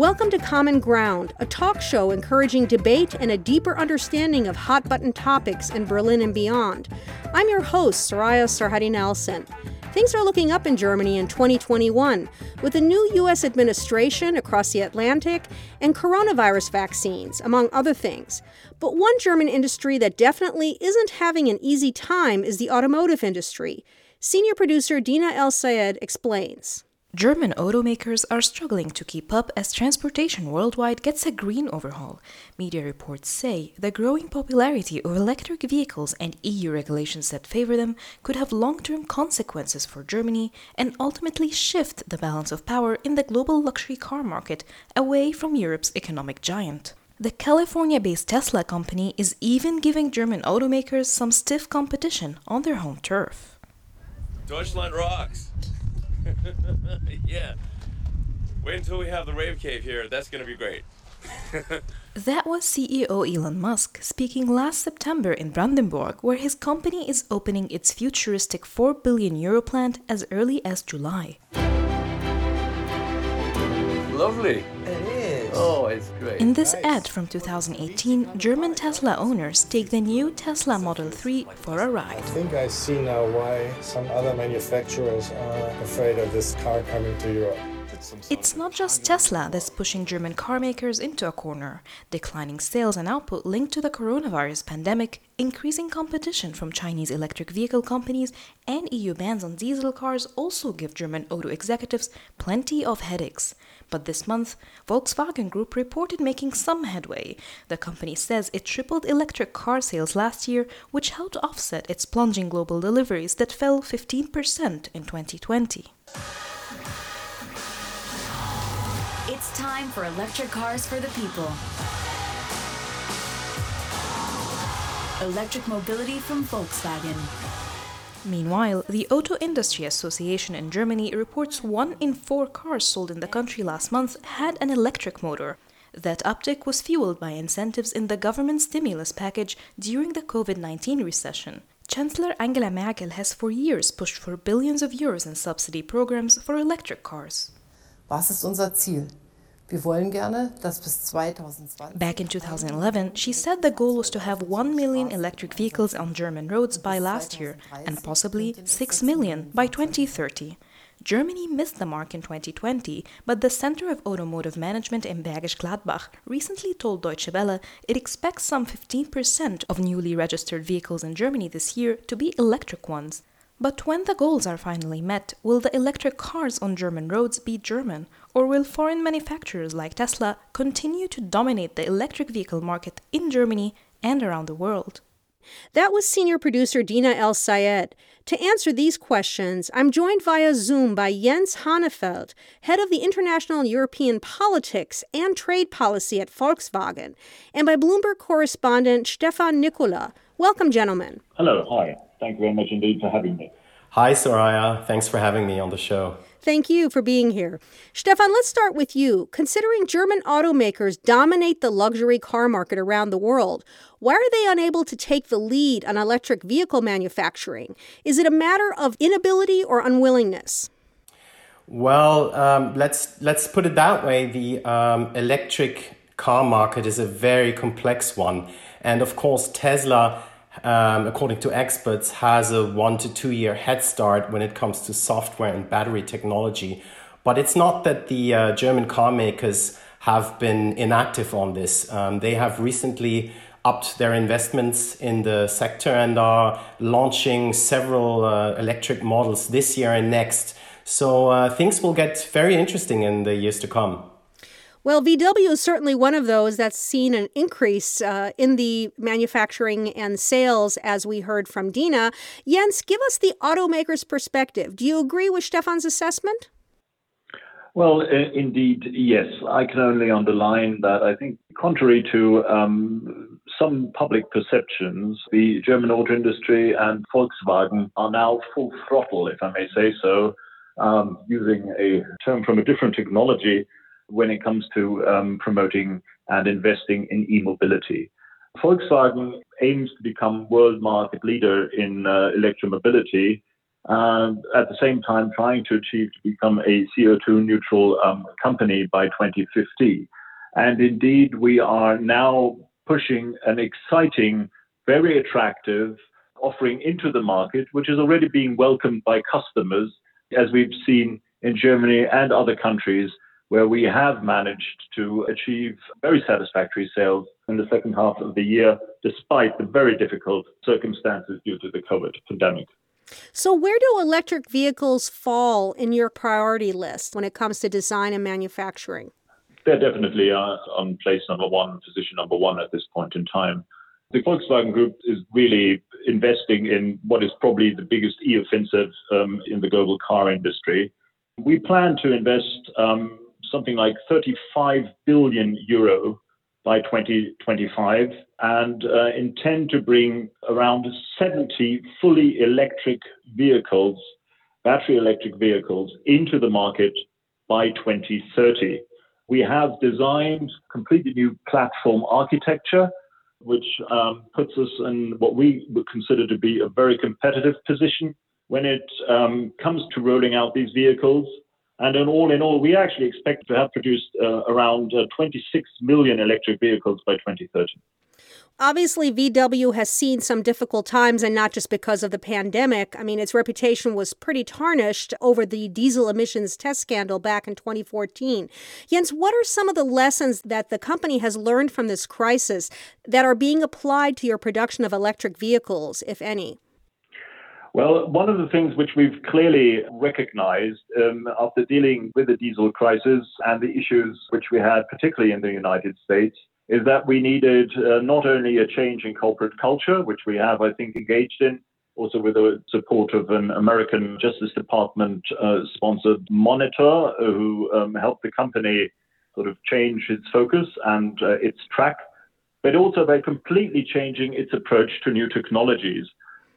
Welcome to Common Ground, a talk show encouraging debate and a deeper understanding of hot-button topics in Berlin and beyond. I'm your host, Soraya Sarhaddi Nelson. Things are looking up in Germany in 2021, with a new U.S. administration across the Atlantic and coronavirus vaccines, among other things. But one German industry that definitely isn't having an easy time is the automotive industry. Senior producer Dina El-Sayed explains. German automakers are struggling to keep up as transportation worldwide gets a green overhaul. Media reports say the growing popularity of electric vehicles and EU regulations that favor them could have long-term consequences for Germany and ultimately shift the balance of power in the global luxury car market away from Europe's economic giant. The California-based Tesla company is even giving German automakers some stiff competition on their home turf. Deutschland rocks! Yeah. Wait until we have the rave cave here. That's going to be great. That was CEO Elon Musk speaking last September in Brandenburg, where his company is opening its futuristic 4 billion euro plant as early as July. Lovely. It is. Oh, it's great. In this ad from 2018, German Tesla owners take the new Tesla Model 3 for a ride. I think I see now why some other manufacturers are afraid of this car coming to Europe. It's not just Tesla that's pushing German carmakers into a corner. Declining sales and output linked to the coronavirus pandemic, increasing competition from Chinese electric vehicle companies, and EU bans on diesel cars also give German auto executives plenty of headaches. But this month, Volkswagen Group reported making some headway. The company says it tripled electric car sales last year, which helped offset its plunging global deliveries that fell 15% in 2020. It's time for electric cars for the people. Electric mobility from Volkswagen. Meanwhile, the Auto Industry Association in Germany reports 1 in 4 cars sold in the country last month had an electric motor. That uptick was fueled by incentives in the government stimulus package during the COVID-19 recession. Chancellor Angela Merkel has for years pushed for billions of euros in subsidy programs for electric cars. Was ist unser Ziel? Back in 2011, she said the goal was to have 1 million electric vehicles on German roads by last year, and possibly 6 million by 2030. Germany missed the mark in 2020, but the Center of Automotive Management in Bergisch Gladbach recently told Deutsche Welle it expects some 15% of newly registered vehicles in Germany this year to be electric ones. But when the goals are finally met, will the electric cars on German roads be German? Or will foreign manufacturers like Tesla continue to dominate the electric vehicle market in Germany and around the world? That was senior producer Dina El-Sayed. To answer these questions, I'm joined via Zoom by Jens Hanefeld, head of the International European Politics and Trade Policy at Volkswagen, and by Bloomberg correspondent Stefan Nicola. Welcome, gentlemen. Hello. Hi. Thank you very much indeed for having me. Hi, Soraya. Thanks for having me on the show. Thank you for being here. Stefan, let's start with you. Considering German automakers dominate the luxury car market around the world, why are they unable to take the lead on electric vehicle manufacturing? Is it a matter of inability or unwillingness? Well, let's put it that way. The electric car market is a very complex one. And of course, Tesla, according to experts, has a 1 to 2 year head start when it comes to software and battery technology. But it's not that the German car makers have been inactive on this. They have recently upped their investments in the sector and are launching several electric models this year and next. So things will get very interesting in the years to come. Well, VW is certainly one of those that's seen an increase in the manufacturing and sales, as we heard from Dina. Jens, give us the automaker's perspective. Do you agree with Stefan's assessment? Well, indeed, yes. I can only underline that I think, contrary to some public perceptions, the German auto industry and Volkswagen are now full throttle, if I may say so, using a term from a different technology, when it comes to promoting and investing in e-mobility. Volkswagen aims to become world market leader in electromobility At the same time trying to achieve to become a CO2 neutral company by 2050. And indeed, we are now pushing an exciting, very attractive offering into the market, which is already being welcomed by customers, as we've seen in Germany and other countries where we have managed to achieve very satisfactory sales in the second half of the year, despite the very difficult circumstances due to the COVID pandemic. So where do electric vehicles fall in your priority list when it comes to design and manufacturing? They definitely are on place number one, position number one at this point in time. The Volkswagen Group is really investing in what is probably the biggest e-offensive in the global car industry. We plan to invest something like 35 billion euro by 2025 and intend to bring around 70 fully electric vehicles, battery electric vehicles, into the market by 2030. We have designed a completely new platform architecture, which puts us in what we would consider to be a very competitive position when it comes to rolling out these vehicles. And in all, we actually expect to have produced around 26 million electric vehicles by 2030. Obviously, VW has seen some difficult times, and not just because of the pandemic. I mean, its reputation was pretty tarnished over the diesel emissions test scandal back in 2014. Jens, what are some of the lessons that the company has learned from this crisis that are being applied to your production of electric vehicles, if any? Well, one of the things which we've clearly recognized after dealing with the diesel crisis and the issues which we had, particularly in the United States, is that we needed not only a change in corporate culture, which we have, I think, engaged in, also with the support of an American Justice Department-sponsored monitor who helped the company sort of change its focus and its track, but also by completely changing its approach to new technologies,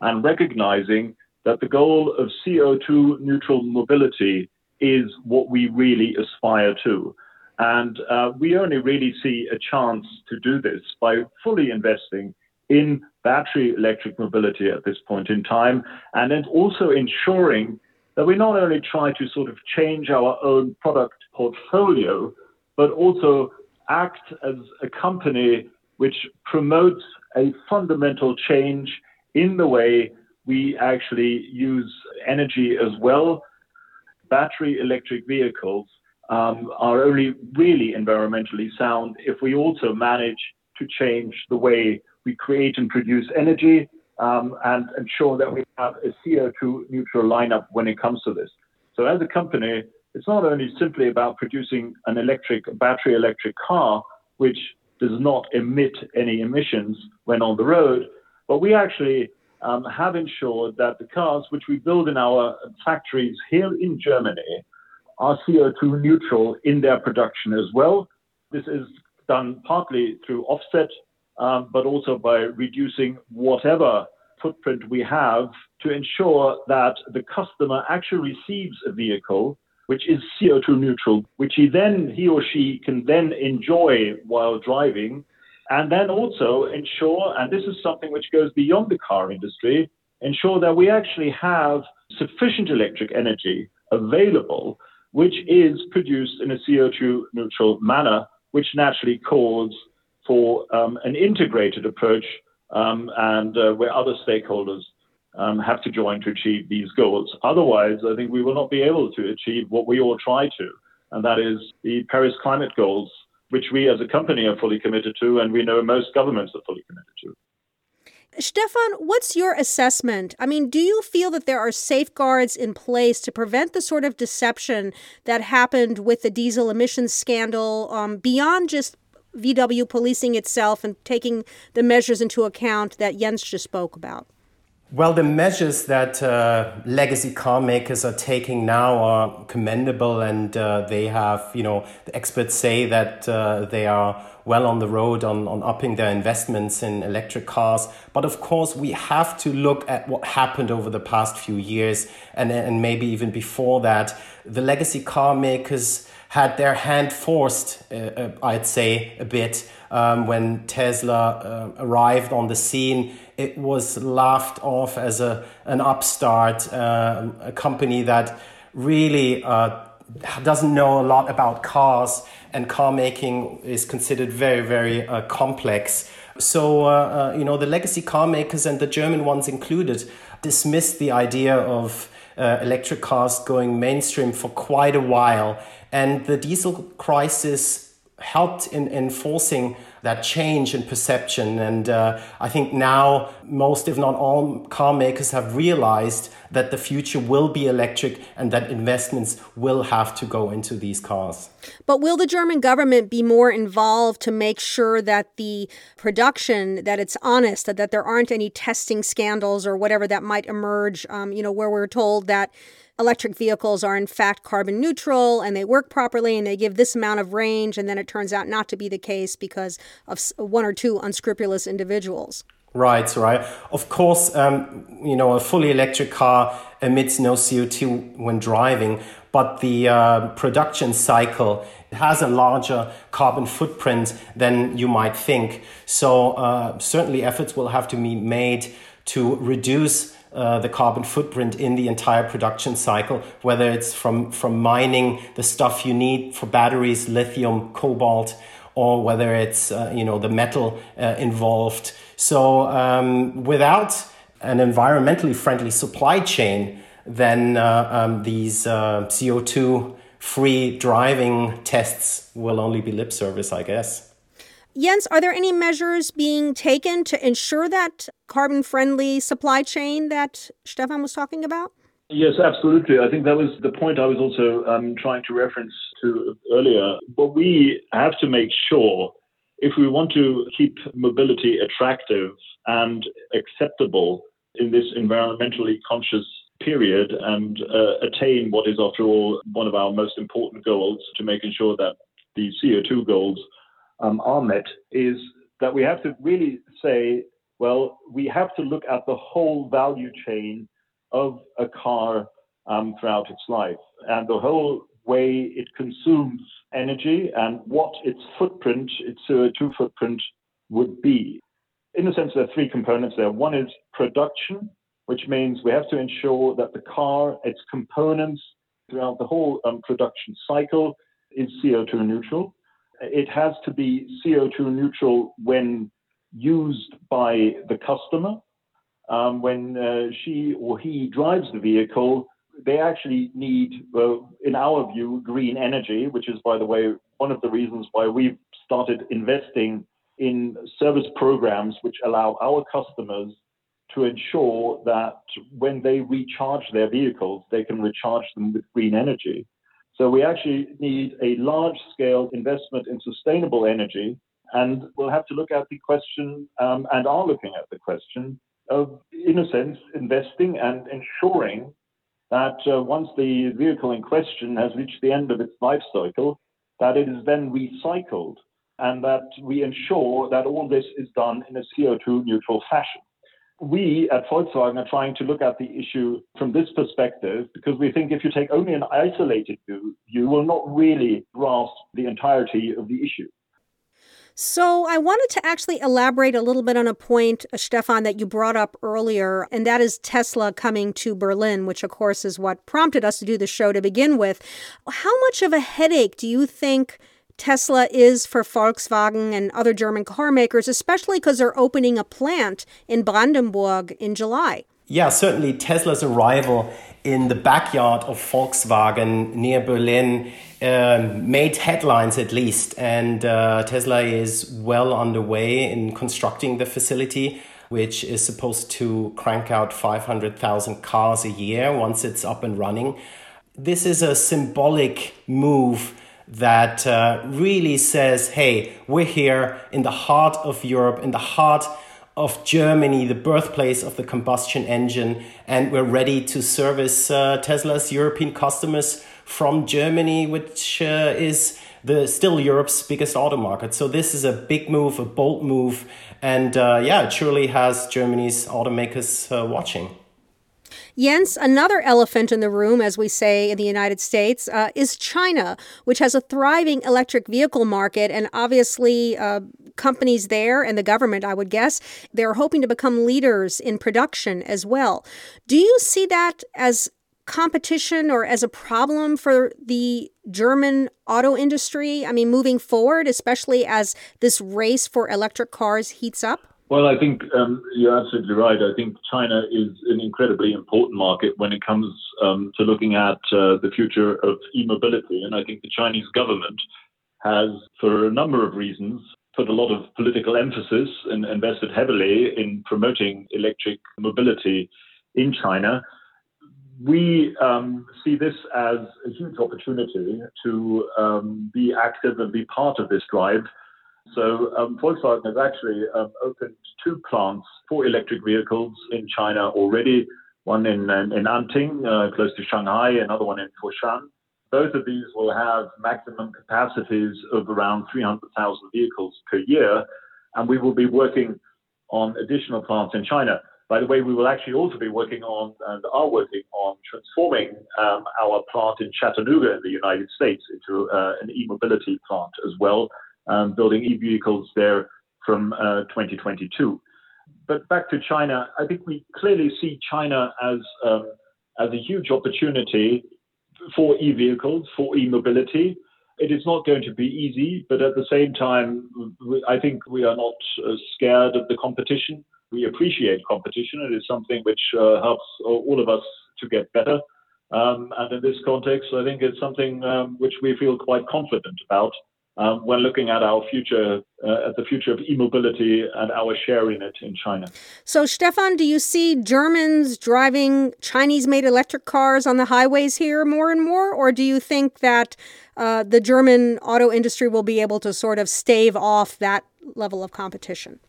and recognizing that the goal of CO2 neutral mobility is what we really aspire to. And we only really see a chance to do this by fully investing in battery electric mobility at this point in time, and then also ensuring that we not only try to sort of change our own product portfolio, but also act as a company which promotes a fundamental change in the way we actually use energy as well. Battery electric vehicles are only really environmentally sound if we also manage to change the way we create and produce energy and ensure that we have a CO2 neutral lineup when it comes to this. So as a company, it's not only simply about producing an battery electric car, which does not emit any emissions when on the road, but we actually have ensured that the cars which we build in our factories here in Germany are CO2 neutral in their production as well. This is done partly through offset, but also by reducing whatever footprint we have to ensure that the customer actually receives a vehicle which is CO2 neutral, which he or she can then enjoy while driving. And then also ensure, and this is something which goes beyond the car industry, ensure that we actually have sufficient electric energy available, which is produced in a CO2 neutral manner, which naturally calls for an integrated approach and where other stakeholders have to join to achieve these goals. Otherwise, I think we will not be able to achieve what we all try to, and that is the Paris climate goals, which we as a company are fully committed to, and we know most governments are fully committed to. Stefan, what's your assessment? I mean, do you feel that there are safeguards in place to prevent the sort of deception that happened with the diesel emissions scandal beyond just VW policing itself and taking the measures into account that Jens just spoke about? Well, the measures that legacy car makers are taking now are commendable, and they have, the experts say that they are well on the road on upping their investments in electric cars. But of course, we have to look at what happened over the past few years and maybe even before that. The legacy car makers had their hand forced, I'd say, a bit. When Tesla arrived on the scene, it was laughed off as an upstart, a company that really doesn't know a lot about cars, and car making is considered very, very complex. So, the legacy car makers, and the German ones included, dismissed the idea of electric cars going mainstream for quite a while. And the diesel crisis helped in enforcing that change in perception. And I think now most, if not all, car makers have realized that the future will be electric and that investments will have to go into these cars. But will the German government be more involved to make sure that the production, that it's honest, that there aren't any testing scandals or whatever that might emerge, where we're told that electric vehicles are in fact carbon neutral and they work properly and they give this amount of range, and then it turns out not to be the case because of one or two unscrupulous individuals? Right, Soraya. Of course, a fully electric car emits no CO2 when driving, but the production cycle has a larger carbon footprint than you might think. So certainly efforts will have to be made to reduce the carbon footprint in the entire production cycle, whether it's from mining the stuff you need for batteries, lithium, cobalt, or whether it's the metal involved. So without an environmentally friendly supply chain, then these CO2-free driving tests will only be lip service, I guess. Jens, are there any measures being taken to ensure that carbon-friendly supply chain that Stefan was talking about? Yes, absolutely. I think that was the point I was also trying to reference to earlier. But we have to make sure, if we want to keep mobility attractive and acceptable in this environmentally conscious period, and attain what is, after all, one of our most important goals, to making sure that the CO2 goals are met, is that we have to really say, well, we have to look at the whole value chain of a car throughout its life, and the whole way it consumes energy and what its footprint, its CO2 footprint, would be. In a sense, there are three components there. One is production, which means we have to ensure that the car, its components throughout the whole production cycle, is CO2 neutral. It has to be CO2 neutral when used by the customer. When she or he drives the vehicle, they actually need, in our view, green energy, which is, by the way, one of the reasons why we've started investing in service programs which allow our customers to ensure that when they recharge their vehicles, they can recharge them with green energy. So we actually need a large-scale investment in sustainable energy, and we'll have to look at the question, and are looking at the question, of, in a sense, investing and ensuring that once the vehicle in question has reached the end of its life cycle, that it is then recycled, and that we ensure that all this is done in a CO2-neutral fashion. We at Volkswagen are trying to look at the issue from this perspective, because we think if you take only an isolated view, you will not really grasp the entirety of the issue. So I wanted to actually elaborate a little bit on a point, Stefan, that you brought up earlier, and that is Tesla coming to Berlin, which, of course, is what prompted us to do the show to begin with. How much of a headache do you think Tesla is for Volkswagen and other German car makers, especially because they're opening a plant in Brandenburg in July? Yeah, certainly Tesla's arrival in the backyard of Volkswagen near Berlin made headlines, at least. And Tesla is well underway in constructing the facility, which is supposed to crank out 500,000 cars a year once it's up and running. This is a symbolic move that really says, hey, we're here in the heart of Europe, in the heart of Germany, the birthplace of the combustion engine, and we're ready to service Tesla's European customers from Germany, which is still Europe's biggest auto market. So this is a big move, a bold move, and it surely has Germany's automakers watching. Jens, another elephant in the room, as we say in the United States, is China, which has a thriving electric vehicle market. And obviously, companies there and the government, I would guess, they're hoping to become leaders in production as well. Do you see that as competition or as a problem for the German auto industry? I mean, moving forward, especially as this race for electric cars heats up? Well, I think you're absolutely right. I think China is an incredibly important market when it comes to looking at the future of e-mobility. And I think the Chinese government has, for a number of reasons, put a lot of political emphasis and invested heavily in promoting electric mobility in China. We see this as a huge opportunity to be active and be part of this drive. So Volkswagen has actually opened 2 plants for electric vehicles in China already, one in Anting, close to Shanghai, another one in Foshan. Both of these will have maximum capacities of around 300,000 vehicles per year, and we will be working on additional plants in China. By the way, we will actually also be working on and are working on transforming our plant in Chattanooga in the United States into an e-mobility plant as well, building e-vehicles there from 2022. But back to China, I think we clearly see China as a huge opportunity for e-vehicles, for e-mobility. It is not going to be easy, but at the same time, I think we are not scared of the competition. We appreciate competition. It is something which helps all of us to get better. And in this context, I think it's something which we feel quite confident about when looking at our future, at the future of e-mobility and our share in it in China. So, Stefan, do you see Germans driving Chinese-made electric cars on the highways here more and more? Or do you think that the German auto industry will be able to sort of stave off that level of competition?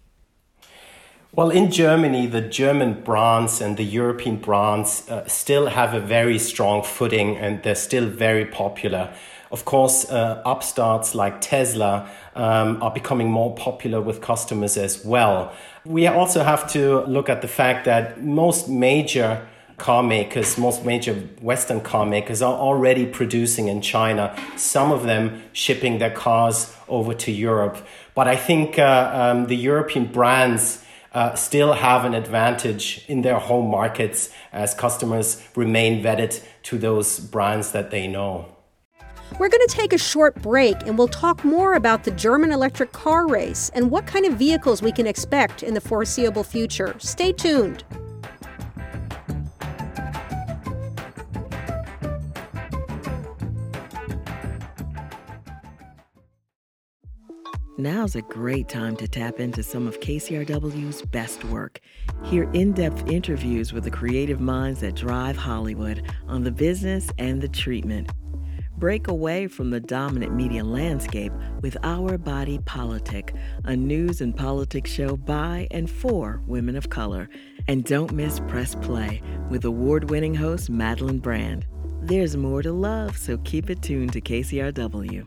Well, in Germany, the German brands and the European brands still have a very strong footing and they're still very popular. Of course, upstarts like Tesla are becoming more popular with customers as well. We also have to look at the fact that most major car makers, most major Western car makers are already producing in China, some of them shipping their cars over to Europe. But I think the European brands still have an advantage in their home markets as customers remain vetted to those brands that they know. We're going to take a short break and we'll talk more about the German electric car race and what kind of vehicles we can expect in the foreseeable future. Stay tuned. Now's a great time to tap into some of KCRW's best work. Hear in-depth interviews with the creative minds that drive Hollywood on the business and the treatment. Break away from the dominant media landscape with Our Body Politic, a news and politics show by and for women of color. And don't miss Press Play with award-winning host Madeline Brand. There's more to love, so keep it tuned to KCRW.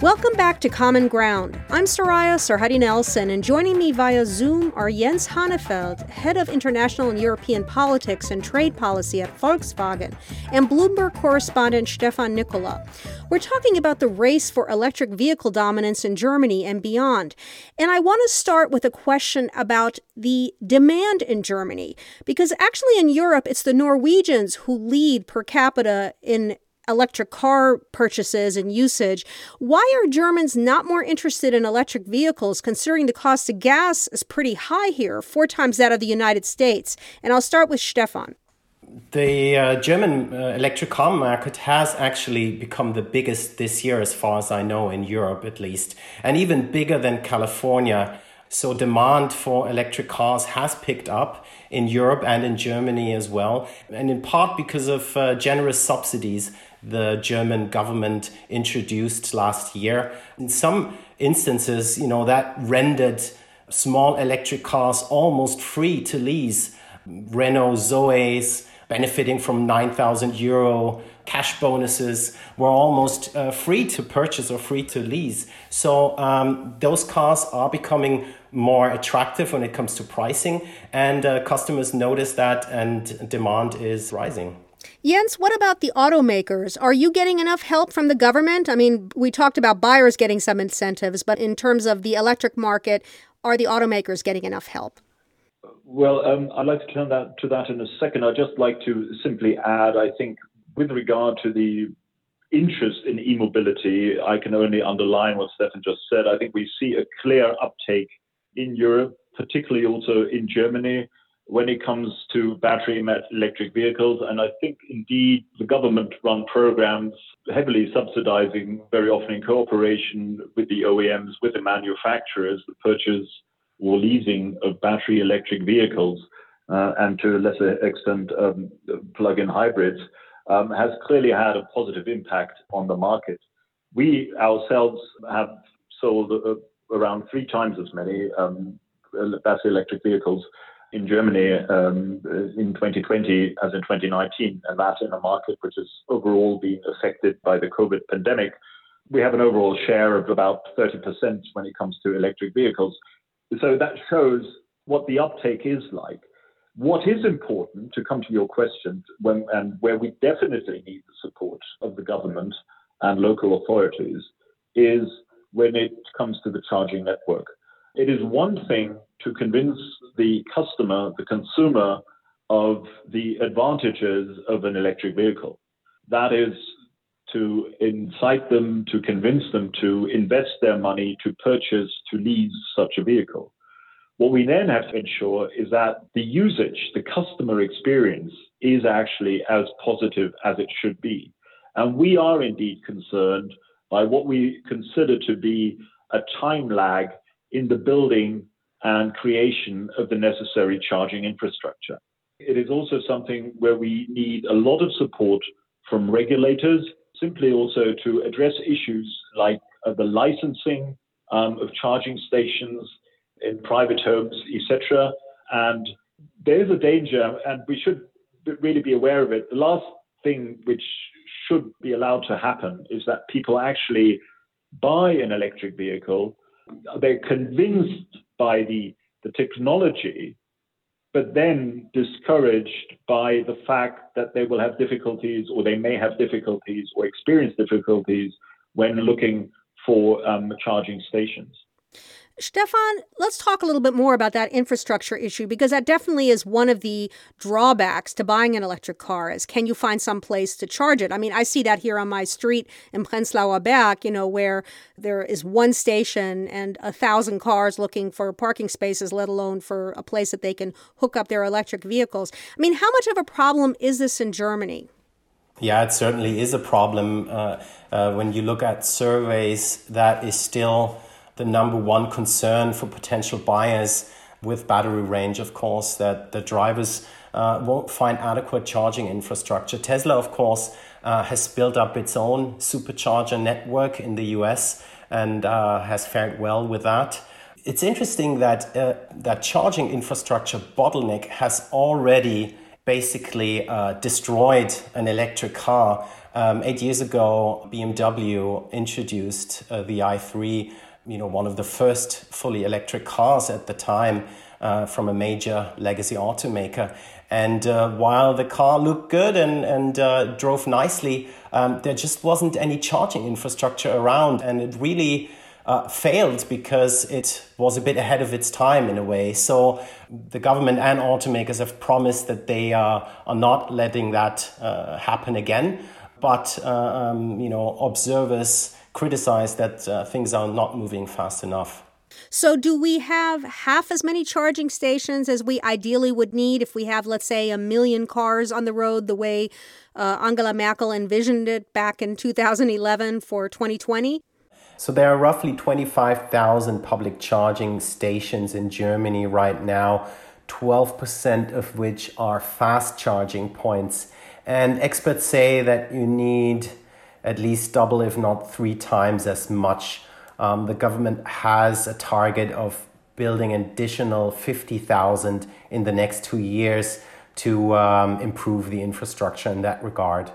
Welcome back to Common Ground. I'm Soraya Sarhaddi Nelson, and joining me via Zoom are Jens Hanefeld, head of international and European politics and trade policy at Volkswagen, and Bloomberg correspondent Stefan Nicola. We're talking about the race for electric vehicle dominance in Germany and beyond. And I want to start with a question about the demand in Germany, because actually in Europe, it's the Norwegians who lead per capita in electric car purchases and usage. Why are Germans not more interested in electric vehicles, considering the cost of gas is pretty high here, 4 times that of the United States? And I'll start with Stefan. The German electric car market has actually become the biggest this year, as far as I know, in Europe at least, and even bigger than California. So demand for electric cars has picked up in Europe and in Germany as well, and in part because of generous subsidies the German government introduced last year. In some instances, you know, that rendered small electric cars almost free to lease. Renault Zoes benefiting from €9,000 cash bonuses were almost free to purchase or free to lease. So those cars are becoming more attractive when it comes to pricing, and customers notice that, and demand is rising. Jens, what about the automakers? Are you getting enough help from the government? I mean, we talked about buyers getting some incentives, but in terms of the electric market, are the automakers getting enough help? Well, I'd like to turn to that in a second. I'd just like to simply add, I think, with regard to the interest in e-mobility, I can only underline what Stefan just said. I think we see a clear uptake in Europe, particularly also in Germany, when it comes to battery electric vehicles. And I think, indeed, the government-run programs heavily subsidizing, very often in cooperation with the OEMs, with the manufacturers, the purchase or leasing of battery electric vehicles, and to a lesser extent, plug-in hybrids, has clearly had a positive impact on the market. We ourselves have sold around 3 times as many battery electric vehicles in Germany in 2020 as in 2019, and that in a market which has overall been affected by the COVID pandemic. We have an overall share of about 30% when it comes to electric vehicles. So that shows what the uptake is like. What is important, to come to your question, and where we definitely need the support of the government and local authorities, is when it comes to the charging network. It is one thing to convince the customer, the consumer, of the advantages of an electric vehicle. That is to incite them, to convince them to invest their money, to purchase, to lease such a vehicle. What we then have to ensure is that the usage, the customer experience, is actually as positive as it should be. And we are indeed concerned by what we consider to be a time lag in the building and creation of the necessary charging infrastructure. It is also something where we need a lot of support from regulators, simply also to address issues like the licensing of charging stations in private homes, etc. And there is a danger, and we should really be aware of it. The last thing which should be allowed to happen is that people actually buy an electric vehicle. They're convinced by the technology, but then discouraged by the fact that they will have difficulties, or they may have difficulties or experience difficulties when looking for charging stations. Stefan, let's talk a little bit more about that infrastructure issue, because that definitely is one of the drawbacks to buying an electric car is, can you find some place to charge it? I mean, I see that here on my street in Prenzlauer Berg, you know, where there is one station and 1,000 cars looking for parking spaces, let alone for a place that they can hook up their electric vehicles. I mean, how much of a problem is this in Germany? Yeah, it certainly is a problem. When you look at surveys, that is still the number one concern for potential buyers with battery range, of course, that the drivers won't find adequate charging infrastructure. Tesla, of course, has built up its own supercharger network in the US and has fared well with that. It's interesting that that charging infrastructure bottleneck has already basically destroyed an electric car. 8 years ago, BMW introduced the i3, one of the first fully electric cars at the time from a major legacy automaker. And while the car looked good and drove nicely, there just wasn't any charging infrastructure around. And it really failed because it was a bit ahead of its time in a way. So the government and automakers have promised that they are not letting that happen again. But, observers criticize that things are not moving fast enough. So do we have half as many charging stations as we ideally would need if we have, let's say, 1 million cars on the road the way Angela Merkel envisioned it back in 2011 for 2020? So there are roughly 25,000 public charging stations in Germany right now, 12% of which are fast charging points. And experts say that you need at least double, if not 3 times as much. The government has a target of building an additional 50,000 in the next 2 years to improve the infrastructure in that regard.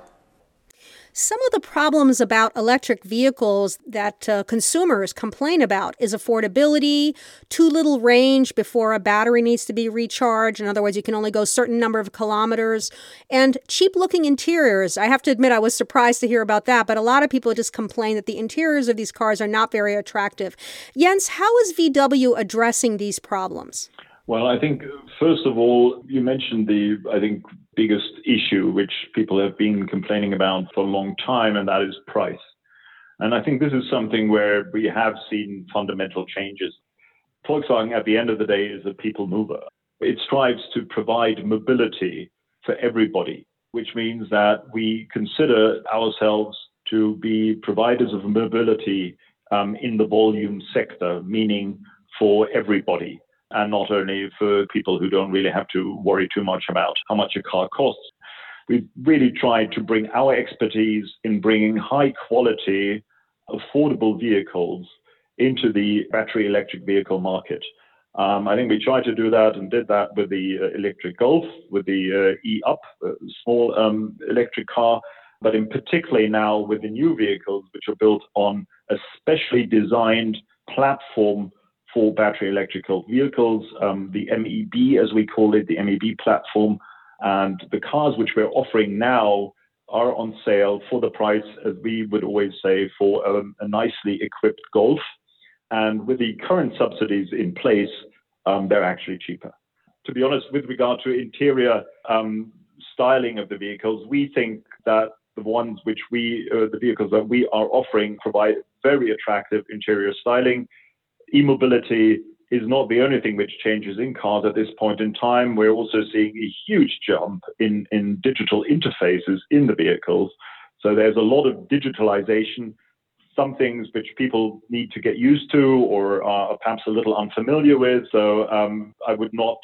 Some of the problems about electric vehicles that consumers complain about is affordability, too little range before a battery needs to be recharged. In other words, you can only go a certain number of kilometers, and cheap-looking interiors. I have to admit I was surprised to hear about that, but a lot of people just complain that the interiors of these cars are not very attractive. Jens, how is VW addressing these problems? Well, I think, first of all, you mentioned the, I think, biggest issue which people have been complaining about for a long time, and that is price. And I think this is something where we have seen fundamental changes. Volkswagen, at the end of the day, is a people mover. It strives to provide mobility for everybody, which means that we consider ourselves to be providers of mobility in the volume sector, meaning for everybody, and not only for people who don't really have to worry too much about how much a car costs. We've really tried to bring our expertise in bringing high-quality, affordable vehicles into the battery electric vehicle market. I think we tried to do that and did that with the electric Golf, with the e-Up, small electric car, but in particular now with the new vehicles, which are built on a specially designed platform for battery electrical vehicles, the MEB, as we call it, the MEB platform. And the cars which we're offering now are on sale for the price, as we would always say, for a nicely equipped Golf. And with the current subsidies in place, they're actually cheaper. To be honest, with regard to interior styling of the vehicles, we think that the vehicles that we are offering provide very attractive interior styling. E-mobility is not the only thing which changes in cars at this point in time. We're also seeing a huge jump in digital interfaces in the vehicles. So there's a lot of digitalization, some things which people need to get used to or are perhaps a little unfamiliar with. So I would not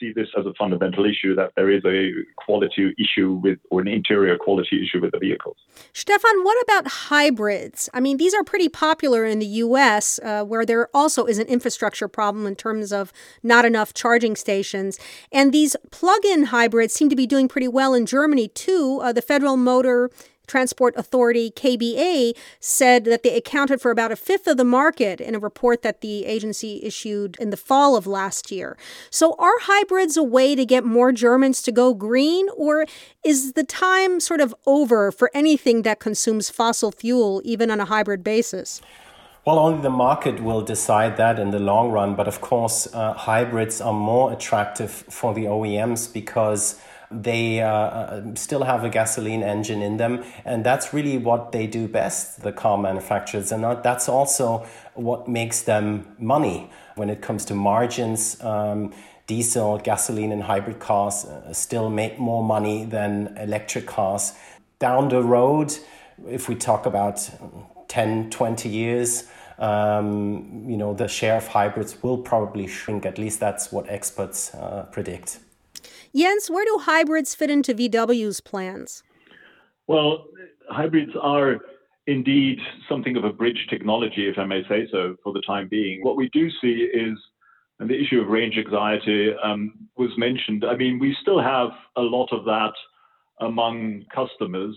see this as a fundamental issue, that there is a quality issue with, or an interior quality issue with the vehicles. Stefan, what about hybrids? I mean, these are pretty popular in the U.S., where there also is an infrastructure problem in terms of not enough charging stations. And these plug-in hybrids seem to be doing pretty well in Germany, too. The Federal Motor Transport Authority, KBA, said that they accounted for about a fifth of the market in a report that the agency issued in the fall of last year. So are hybrids a way to get more Germans to go green, or is the time sort of over for anything that consumes fossil fuel, even on a hybrid basis? Well, only the market will decide that in the long run. But of course, hybrids are more attractive for the OEMs because they still have a gasoline engine in them, and that's really what they do best, the car manufacturers, and that's also what makes them money when it comes to margins. Diesel, gasoline, and hybrid cars still make more money than electric cars. Down the road, if we talk about 10, 20 years, the share of hybrids will probably shrink. At least that's what experts predict. Jens, where do hybrids fit into VW's plans? Well, hybrids are indeed something of a bridge technology, if I may say so, for the time being. What we do see is, and the issue of range anxiety was mentioned. I mean, we still have a lot of that among customers.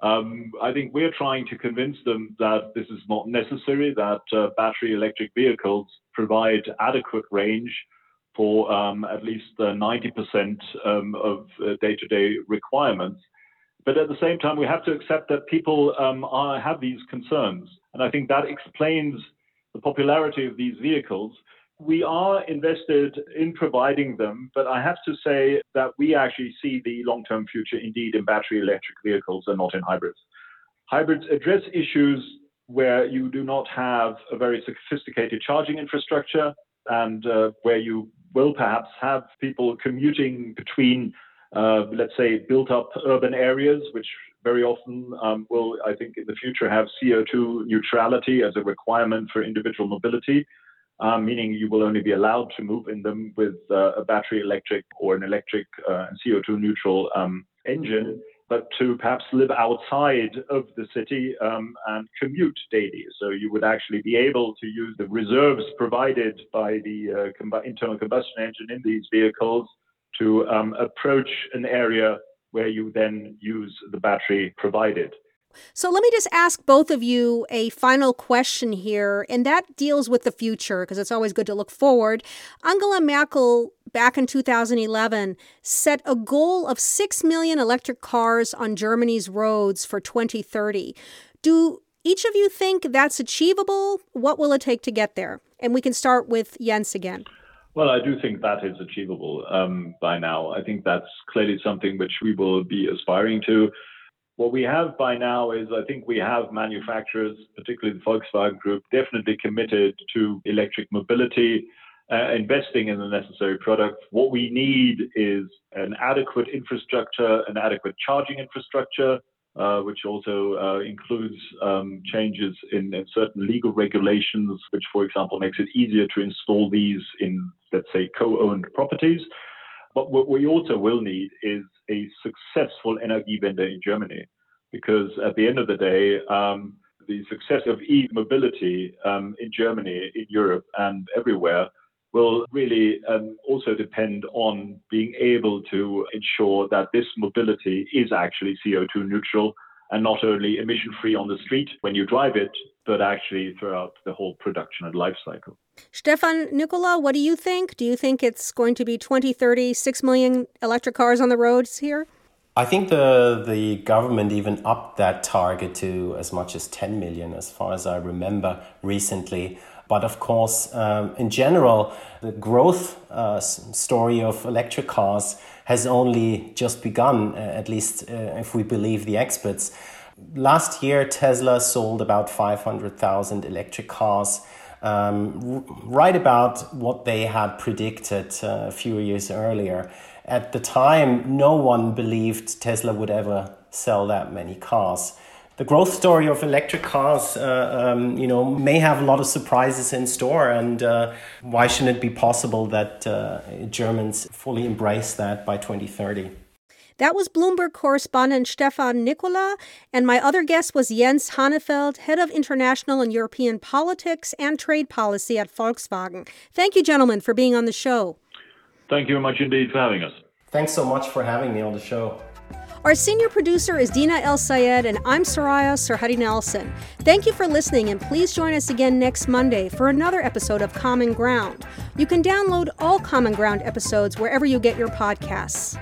I think we're trying to convince them that this is not necessary, that battery electric vehicles provide adequate range for at least 90% of day-to-day requirements. But at the same time, we have to accept that people have these concerns. And I think that explains the popularity of these vehicles. We are invested in providing them, but I have to say that we actually see the long-term future indeed in battery electric vehicles and not in hybrids. Hybrids address issues where you do not have a very sophisticated charging infrastructure, and where you will perhaps have people commuting between, let's say, built-up urban areas, which very often will, I think, in the future have CO2 neutrality as a requirement for individual mobility, meaning you will only be allowed to move in them with a battery electric or an electric CO2 neutral engine, but to perhaps live outside of the city and commute daily. So you would actually be able to use the reserves provided by the internal combustion engine in these vehicles to approach an area where you then use the battery provided. So let me just ask both of you a final question here, and that deals with the future, because it's always good to look forward. Angela Merkel, back in 2011, set a goal of 6 million electric cars on Germany's roads for 2030. Do each of you think that's achievable? What will it take to get there? And we can start with Jens again. Well, I do think that is achievable by now. I think that's clearly something which we will be aspiring to. What we have by now is, I think we have manufacturers, particularly the Volkswagen Group, definitely committed to electric mobility, investing in the necessary products. What we need is an adequate infrastructure, an adequate charging infrastructure, which also includes changes in certain legal regulations, which, for example, makes it easier to install these in, let's say, co-owned properties. But what we also will need is a successful Energiewende in Germany, because at the end of the day, the success of e-mobility in Germany, in Europe and everywhere will really also depend on being able to ensure that this mobility is actually CO2 neutral and not only emission-free on the street when you drive it, but actually throughout the whole production and life cycle. Stefan Nicola, what do you think? Do you think it's going to be 2030, 6 million electric cars on the roads here? I think the government even upped that target to as much as 10 million, as far as I remember recently. But of course, in general, the growth story of electric cars has only just begun, at least if we believe the experts. Last year, Tesla sold about 500,000 electric cars, right about what they had predicted a few years earlier. At the time, no one believed Tesla would ever sell that many cars. The growth story of electric cars, may have a lot of surprises in store, and why shouldn't it be possible that Germans fully embrace that by 2030? That was Bloomberg correspondent Stefan Nicola, and my other guest was Jens Hanefeld, head of international and European politics and trade policy at Volkswagen. Thank you, gentlemen, for being on the show. Thank you very much indeed for having us. Thanks so much for having me on the show. Our senior producer is Dina El-Sayed, and I'm Soraya Sarhaddi Nelson. Thank you for listening, and please join us again next Monday for another episode of Common Ground. You can download all Common Ground episodes wherever you get your podcasts.